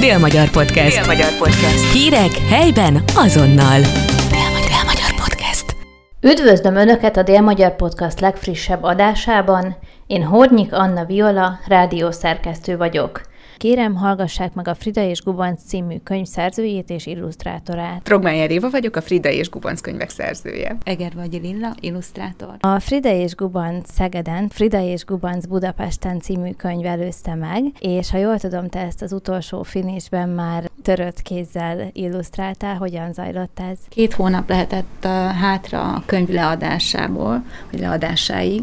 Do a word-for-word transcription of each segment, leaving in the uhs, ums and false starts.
Dél-Magyar Podcast. Dél-Magyar Podcast. Hírek helyben azonnal. Dél-Magyar Podcast. Üdvözlöm Önöket a Dél-Magyar Podcast legfrissebb adásában. Én Hornyik Anna Viola, rádiószerkesztő vagyok. Kérem, hallgassák meg a Frida és Gubanc című könyv szerzőjét és illusztrátorát. Trogmayer Éva vagyok, a Frida és Gubanc könyvek szerzője. Egervölgyi Lilla, illusztrátor. A Frida és Gubanc Szegeden, Frida és Gubanc Budapesten című könyv előzte meg, és ha jól tudom, te ezt az utolsó finisben már törött kézzel illusztráltál. Hogyan zajlott ez? Két hónap lehetett hátra a könyv leadásából, vagy leadásáig,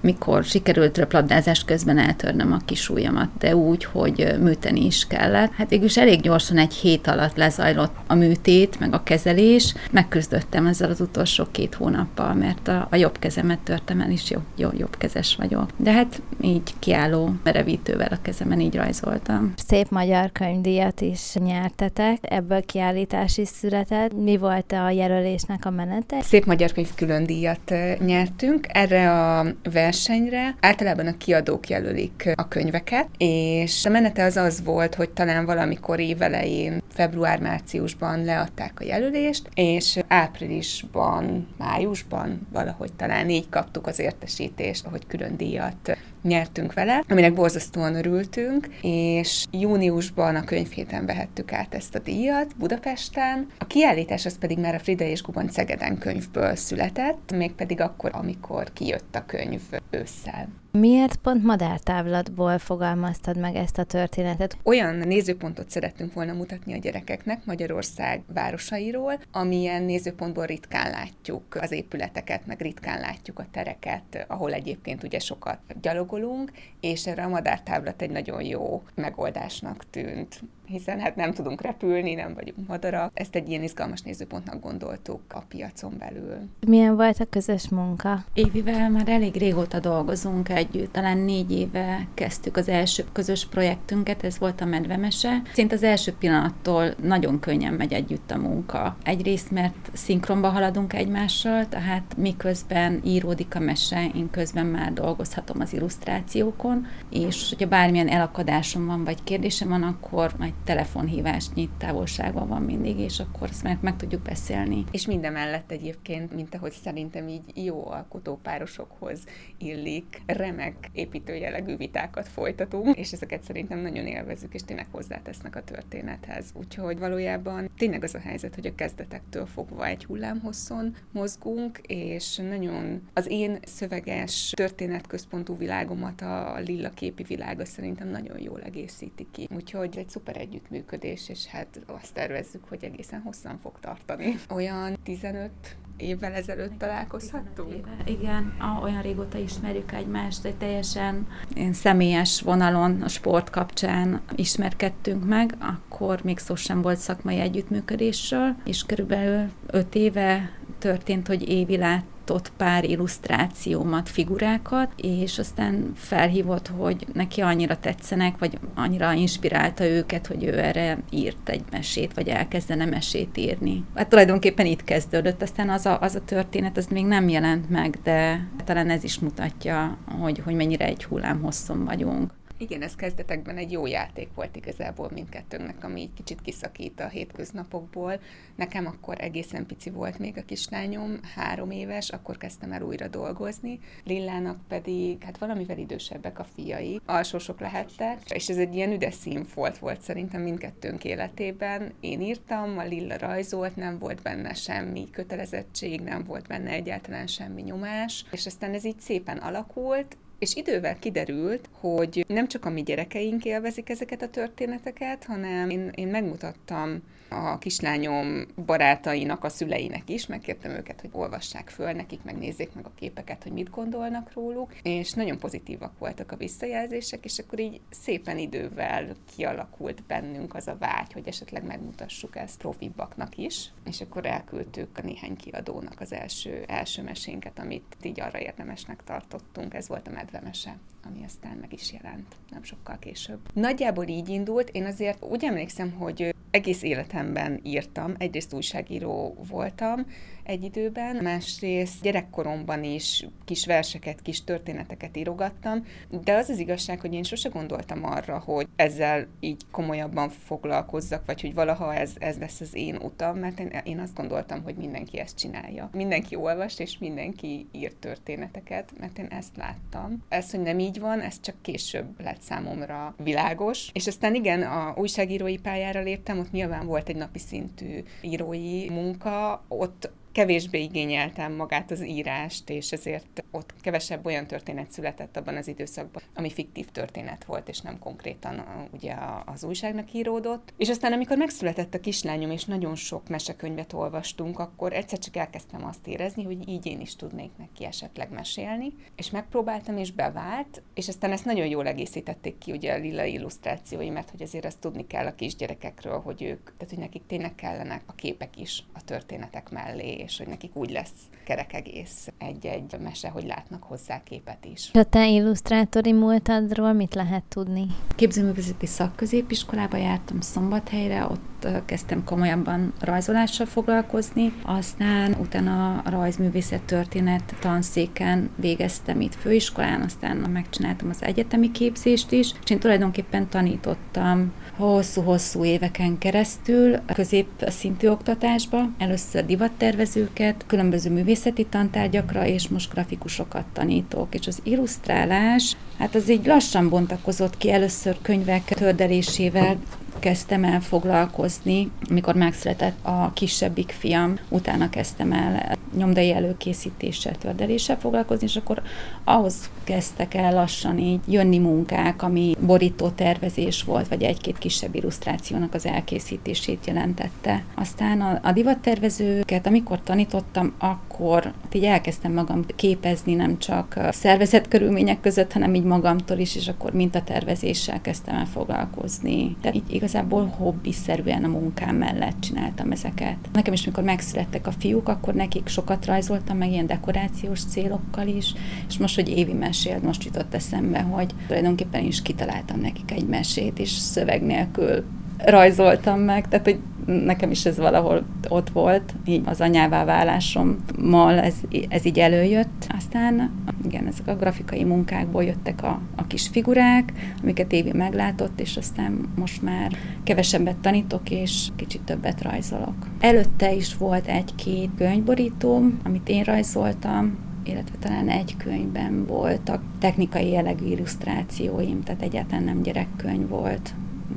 mikor sikerült röplabdázás közben eltörnöm a kis ujjamat, de úgy, hogy műteni is kellett. Hát végülis elég gyorsan egy hét alatt lezajlott a műtét, meg a kezelés. Megküzdöttem ezzel az utolsó két hónappal, mert a, a jobb kezemet törtem el, és jobb, jobb, jobb kezes vagyok. De hát így kiálló merevítővel a kezemen így rajzoltam. Szép Magyar Könyvdíjat is nyertetek, ebből kiállítás is született. Mi volt a jelölésnek a menete? Szép Magyar Könyv külön díjat nyertünk. Erre a versenyre. Általában a kiadók jelölik a könyveket, és a menete az az volt, hogy talán valamikor évelején, február-márciusban leadták a jelölést, és áprilisban, májusban valahogy talán így kaptuk az értesítést, hogy külön díjat nyertünk vele, aminek borzasztóan örültünk, és júniusban a könyvhéten vehettük át ezt a díjat Budapesten. A kiállítás az pedig már a Frida és Gubanc Szegeden könyvből született, mégpedig akkor, amikor kijött a könyv ősszel. Miért pont madártávlatból fogalmaztad meg ezt a történetet? Olyan nézőpontot szerettünk volna mutatni a gyerekeknek Magyarország városairól, amilyen nézőpontból ritkán látjuk az épületeket, meg ritkán látjuk a tereket, ahol egyébként ugye sokat gyalogolunk, és erre a madártávlat egy nagyon jó megoldásnak tűnt, hiszen hát nem tudunk repülni, nem vagyunk madarak. Ezt egy ilyen izgalmas nézőpontnak gondoltuk a piacon belül. Milyen volt a közös munka? Évivel már elég régóta dolgozunk együtt. Talán négy éve kezdtük az első közös projektünket, ez volt a Medve Mese. Szinte az első pillanattól nagyon könnyen megy együtt a munka. Egyrészt, mert szinkronba haladunk egymással, tehát miközben íródik a mese, én közben már dolgozhatom az illusztrációkon, és hogyha bármilyen elakadásom van, vagy kérdésem van, akkor majd telefonhívásnyi távolságban van mindig, és akkor ezt meg, meg tudjuk beszélni. És mindemellett egyébként, mint ahogy szerintem így jó alkotópárosokhoz illik, remek építőjellegű vitákat folytatunk, és ezeket szerintem nagyon élvezzük, és tényleg hozzátesznek a történethez. Úgyhogy valójában tényleg az a helyzet, hogy a kezdetektől fogva egy hullámhosszon mozgunk, és nagyon az én szöveges történetközpontú világomat a lilla képi világa szerintem nagyon jól egészíti ki. Úgyhogy egy szuper együttműködés, és hát azt tervezzük, hogy egészen hosszan fog tartani. Olyan tizenöt évvel ezelőtt találkozhattunk? tizenöt éve, igen, olyan régóta ismerjük egymást, de teljesen én személyes vonalon, a sport kapcsán ismerkedtünk meg, akkor még szó sem volt szakmai együttműködésről, és körülbelül öt éve történt, hogy Évi látta ott pár illusztrációmat, figurákat, és aztán felhívott, hogy neki annyira tetszenek, vagy annyira inspirálta őket, hogy ő erre írt egy mesét, vagy elkezdene mesét írni. Hát tulajdonképpen itt kezdődött, aztán az a, az a történet, az még nem jelent meg, de talán ez is mutatja, hogy, hogy mennyire egy hullámhosszon vagyunk. Igen, ez kezdetekben egy jó játék volt igazából mindkettőnknek, ami így kicsit kiszakít a hétköznapokból. Nekem akkor egészen pici volt még a kislányom, három éves, akkor kezdtem el újra dolgozni. Lillának pedig, hát valamivel idősebbek a fiai, alsósok lehettek, és ez egy ilyen üdes színfolt volt szerintem mindkettőnk életében. Én írtam, a Lilla rajzolt, nem volt benne semmi kötelezettség, nem volt benne egyáltalán semmi nyomás, és aztán ez így szépen alakult, és idővel kiderült, hogy nem csak a mi gyerekeink élvezik ezeket a történeteket, hanem én, én megmutattam a kislányom barátainak, a szüleinek is, megkértem őket, hogy olvassák föl nekik, megnézzék meg a képeket, hogy mit gondolnak róluk, és nagyon pozitívak voltak a visszajelzések, és akkor így szépen idővel kialakult bennünk az a vágy, hogy esetleg megmutassuk ezt profibbaknak is, és akkor elküldtük a néhány kiadónak az első, első mesénket, amit így arra érdemesnek tartottunk, ez volt a Medvemese, ami aztán meg is jelent nem sokkal később. Nagyjából így indult, én azért úgy emlékszem, hogy egész életemben írtam. Egyrészt újságíró voltam egy időben, másrészt gyerekkoromban is kis verseket, kis történeteket írogattam, de az az igazság, hogy én sose gondoltam arra, hogy ezzel így komolyabban foglalkozzak, vagy hogy valaha ez, ez lesz az én utam, mert én, én azt gondoltam, hogy mindenki ezt csinálja. Mindenki olvas, és mindenki ír történeteket, mert én ezt láttam. Ez, hogy nem így van, ez csak később lett számomra világos. És aztán igen, a újságírói pályára léptem, ott nyilván volt egy napi szintű írói munka, ott kevésbé igényeltem magát az írást, és ezért ott kevesebb olyan történet született abban az időszakban, ami fiktív történet volt, és nem konkrétan ugye az újságnak íródott. És aztán, amikor megszületett a kislányom, és nagyon sok mesekönyvet olvastunk, akkor egyszer csak elkezdtem azt érezni, hogy így én is tudnék neki esetleg mesélni. És megpróbáltam, és bevált, és aztán ezt nagyon jól egészítették ki ugye a Lilla illusztrációi, mert hogy azért azt tudni kell a kisgyerekekről, hogy ők, tehát hogy nekik tényleg kellenek a képek is a történetek mellé, és hogy nekik úgy lesz kerek egész egy-egy mese, hogy látnak hozzá képet is. A te illusztrátori múltadról mit lehet tudni? Képzőművészeti szakközépiskolába jártam Szombathelyre, ott kezdtem komolyan rajzolással foglalkozni, aztán utána a rajzművészet történet tanszéken végeztem itt főiskolán, aztán megcsináltam az egyetemi képzést is, és én tulajdonképpen tanítottam hosszú-hosszú éveken keresztül középszintű oktatásba, először divattervező, őket, különböző művészeti tantárgyakra, és most grafikusokat tanítok. És az illusztrálás, hát az így lassan bontakozott ki, először könyvek tördelésével kezdtem el foglalkozni, amikor megszületett a kisebbik fiam, utána kezdtem el nyomdai előkészítéssel, tördeléssel foglalkozni, és akkor ahhoz kezdtek el lassan így jönni munkák, ami borító tervezés volt, vagy egy-két kisebb illusztrációnak az elkészítését jelentette. Aztán a, a divattervezőket, amikor tanítottam, akkor így elkezdtem magam képezni, nem csak szervezett körülmények között, hanem így magamtól is, és akkor mintatervezéssel kezdtem el foglalkozni. Tehát így igazából hobbiszerűen a munkám mellett csináltam ezeket. Nekem is, mikor megszülettek a fiúk, akkor nekik sokat rajzoltam, meg ilyen dekorációs célokkal is, és most, hogy Évi mesélt, most jutott eszembe, hogy tulajdonképpen is kitaláltam nekik egy mesét, és szöveg nélkül rajzoltam meg, tehát, hogy nekem is ez valahol ott volt, így az anyává válásommal ez, ez így előjött. Aztán igen, ezek a grafikai munkákból jöttek a, a kis figurák, amiket Évi meglátott, és aztán most már kevesebbet tanítok, és kicsit többet rajzolok. Előtte is volt egy-két könyvborítóm, amit én rajzoltam, illetve talán egy könyvben voltak technikai jellegű illusztrációim, tehát egyáltalán nem gyerekkönyv volt.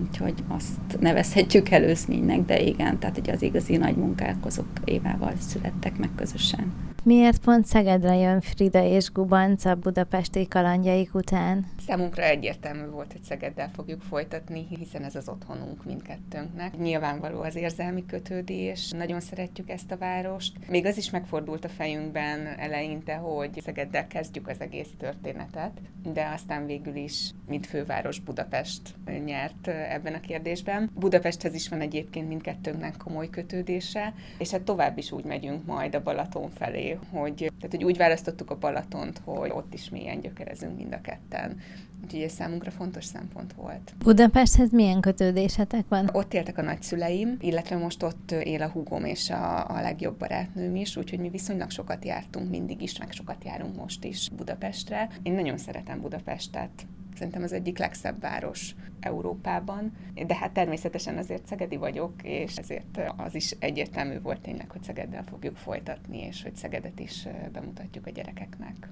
Úgyhogy azt nevezhetjük előzménynek, de igen, tehát ugye az igazi nagy munkák azok Évával születtek meg közösen. Miért pont Szegedre jön Frida és Gubanc a budapesti kalandjaik után? Számunkra egyértelmű volt, hogy Szegeddel fogjuk folytatni, hiszen ez az otthonunk mindkettőnknek. Nyilvánvaló az érzelmi kötődés, nagyon szeretjük ezt a várost. Még az is megfordult a fejünkben eleinte, hogy Szegeddel kezdjük az egész történetet, de aztán végül is, mint főváros, Budapest nyert ebben a kérdésben. Budapesthez is van egyébként mindkettőnknek komoly kötődése, és hát tovább is úgy megyünk majd a Balaton felé, Hogy, tehát, hogy úgy választottuk a Balatont, hogy ott is mélyen gyökerezünk mind a ketten. Úgyhogy ez számunkra fontos szempont volt. Budapesthez milyen kötődésetek van? Ott éltek a nagyszüleim, illetve most ott él a húgom és a, a legjobb barátnőm is, úgyhogy mi viszonylag sokat jártunk mindig is, meg sokat járunk most is Budapestre. Én nagyon szeretem Budapestet. Szerintem az egyik legszebb város Európában, de hát természetesen azért szegedi vagyok, és ezért az is egyértelmű volt tényleg, hogy Szegeddel fogjuk folytatni, és hogy Szegedet is bemutatjuk a gyerekeknek.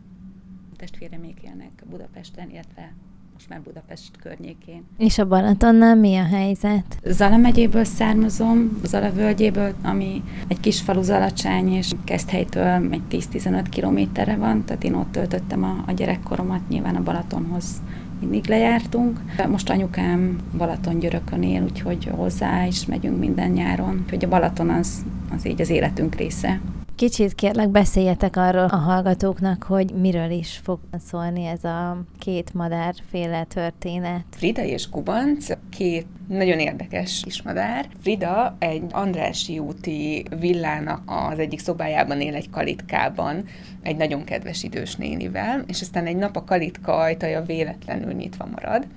Testvérem még élnek Budapesten, illetve most már Budapest környékén. És a Balatonnal mi a helyzet? Zala megyéből származom, Zala völgyéből, ami egy kis falu Zalacsány, és Keszthelytől egy tíz-tizenöt kilométerre van, tehát én ott töltöttem a, a gyerekkoromat, nyilván a Balatonhoz mindig lejártunk. Most anyukám Balatongyörökön él, úgyhogy hozzá is megyünk minden nyáron. Úgyhogy a Balaton az, az így az életünk része. Kicsit kérlek, beszéljetek arról a hallgatóknak, hogy miről is fog szólni ez a két madárféle történet. Frida és Gubanc két nagyon érdekes kismadár. Frida egy Andrássy úti villának az egyik szobájában él egy kalitkában, egy nagyon kedves idős nénivel, és aztán egy nap a kalitka ajtaja véletlenül nyitva marad,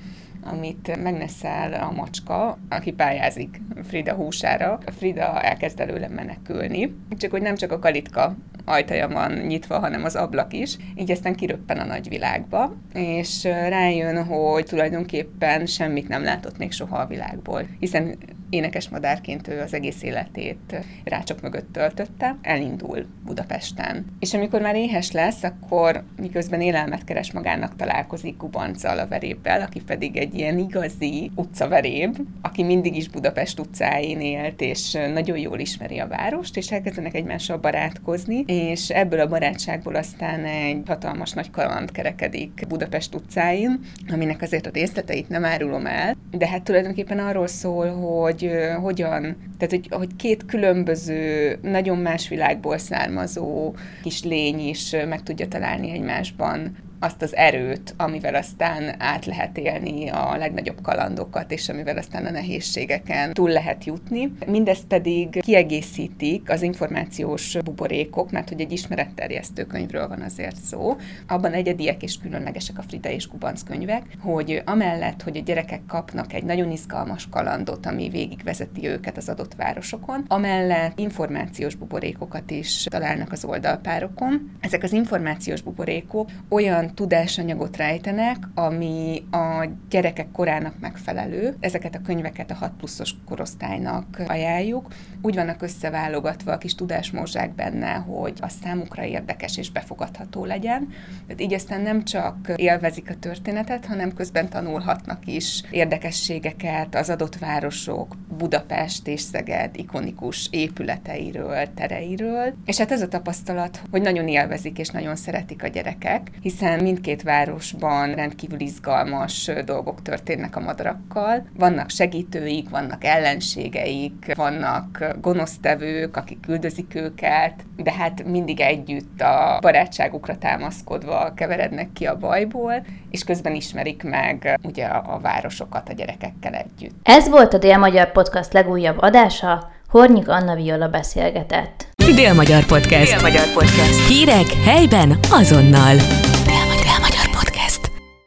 amit megneszel a macska, aki pályázik Frida húsára. Frida elkezd előle menekülni, csak hogy nem csak a kalitka ajtaja van nyitva, hanem az ablak is, így aztán kiröppen a nagyvilágba, és rájön, hogy tulajdonképpen semmit nem látott még soha a világból, hiszen énekesmadárként ő az egész életét rácsok mögött töltötte, elindul Budapesten. És amikor már éhes lesz, akkor miközben élelmet keres magának, találkozik Gubanczal, a verébbel, aki pedig egy ilyen igazi utcaveréb, aki mindig is Budapest utcáin élt, és nagyon jól ismeri a várost, és elkezdenek egymással barátkozni, és ebből a barátságból aztán egy hatalmas nagy kaland kerekedik Budapest utcáin, aminek azért a részleteit nem árulom el, de hát tulajdonképpen arról szól, hogy Hogy hogyan, tehát hogy, hogy két különböző, nagyon más világból származó kis lény is meg tudja találni egymásban azt az erőt, amivel aztán át lehet élni a legnagyobb kalandokat, és amivel aztán a nehézségeken túl lehet jutni. Mindezt pedig kiegészítik az információs buborékok, mert hogy egy ismeretterjesztő könyvről van azért szó. Abban egyediek és különlegesek a Frida és Gubanc könyvek, hogy amellett, hogy a gyerekek kapnak egy nagyon izgalmas kalandot, ami végigvezeti őket az adott városokon, amellett információs buborékokat is találnak az oldalpárokon. Ezek az információs buborékok olyan tudásanyagot rejtenek, ami a gyerekek korának megfelelő. Ezeket a könyveket a hat pluszos korosztálynak ajánljuk. Úgy vannak összeválogatva a kis tudásmorzsák benne, hogy a számukra érdekes és befogadható legyen. Tehát így aztán nem csak élvezik a történetet, hanem közben tanulhatnak is érdekességeket az adott városok, Budapest és Szeged ikonikus épületeiről, tereiről. És hát ez a tapasztalat, hogy nagyon élvezik és nagyon szeretik a gyerekek, hiszen mindkét városban rendkívül izgalmas dolgok történnek a madarakkal. Vannak segítőik, vannak ellenségeik, vannak gonosztevők, akik üldözik őket, de hát mindig együtt a barátságukra támaszkodva keverednek ki a bajból, és közben ismerik meg ugye a városokat a gyerekekkel együtt. Ez volt a Dél-Magyar Podcast legújabb adása, Hornyik Anna Viola beszélgetett. Dél-Magyar Podcast. Dél-Magyar Podcast. Hírek helyben azonnal.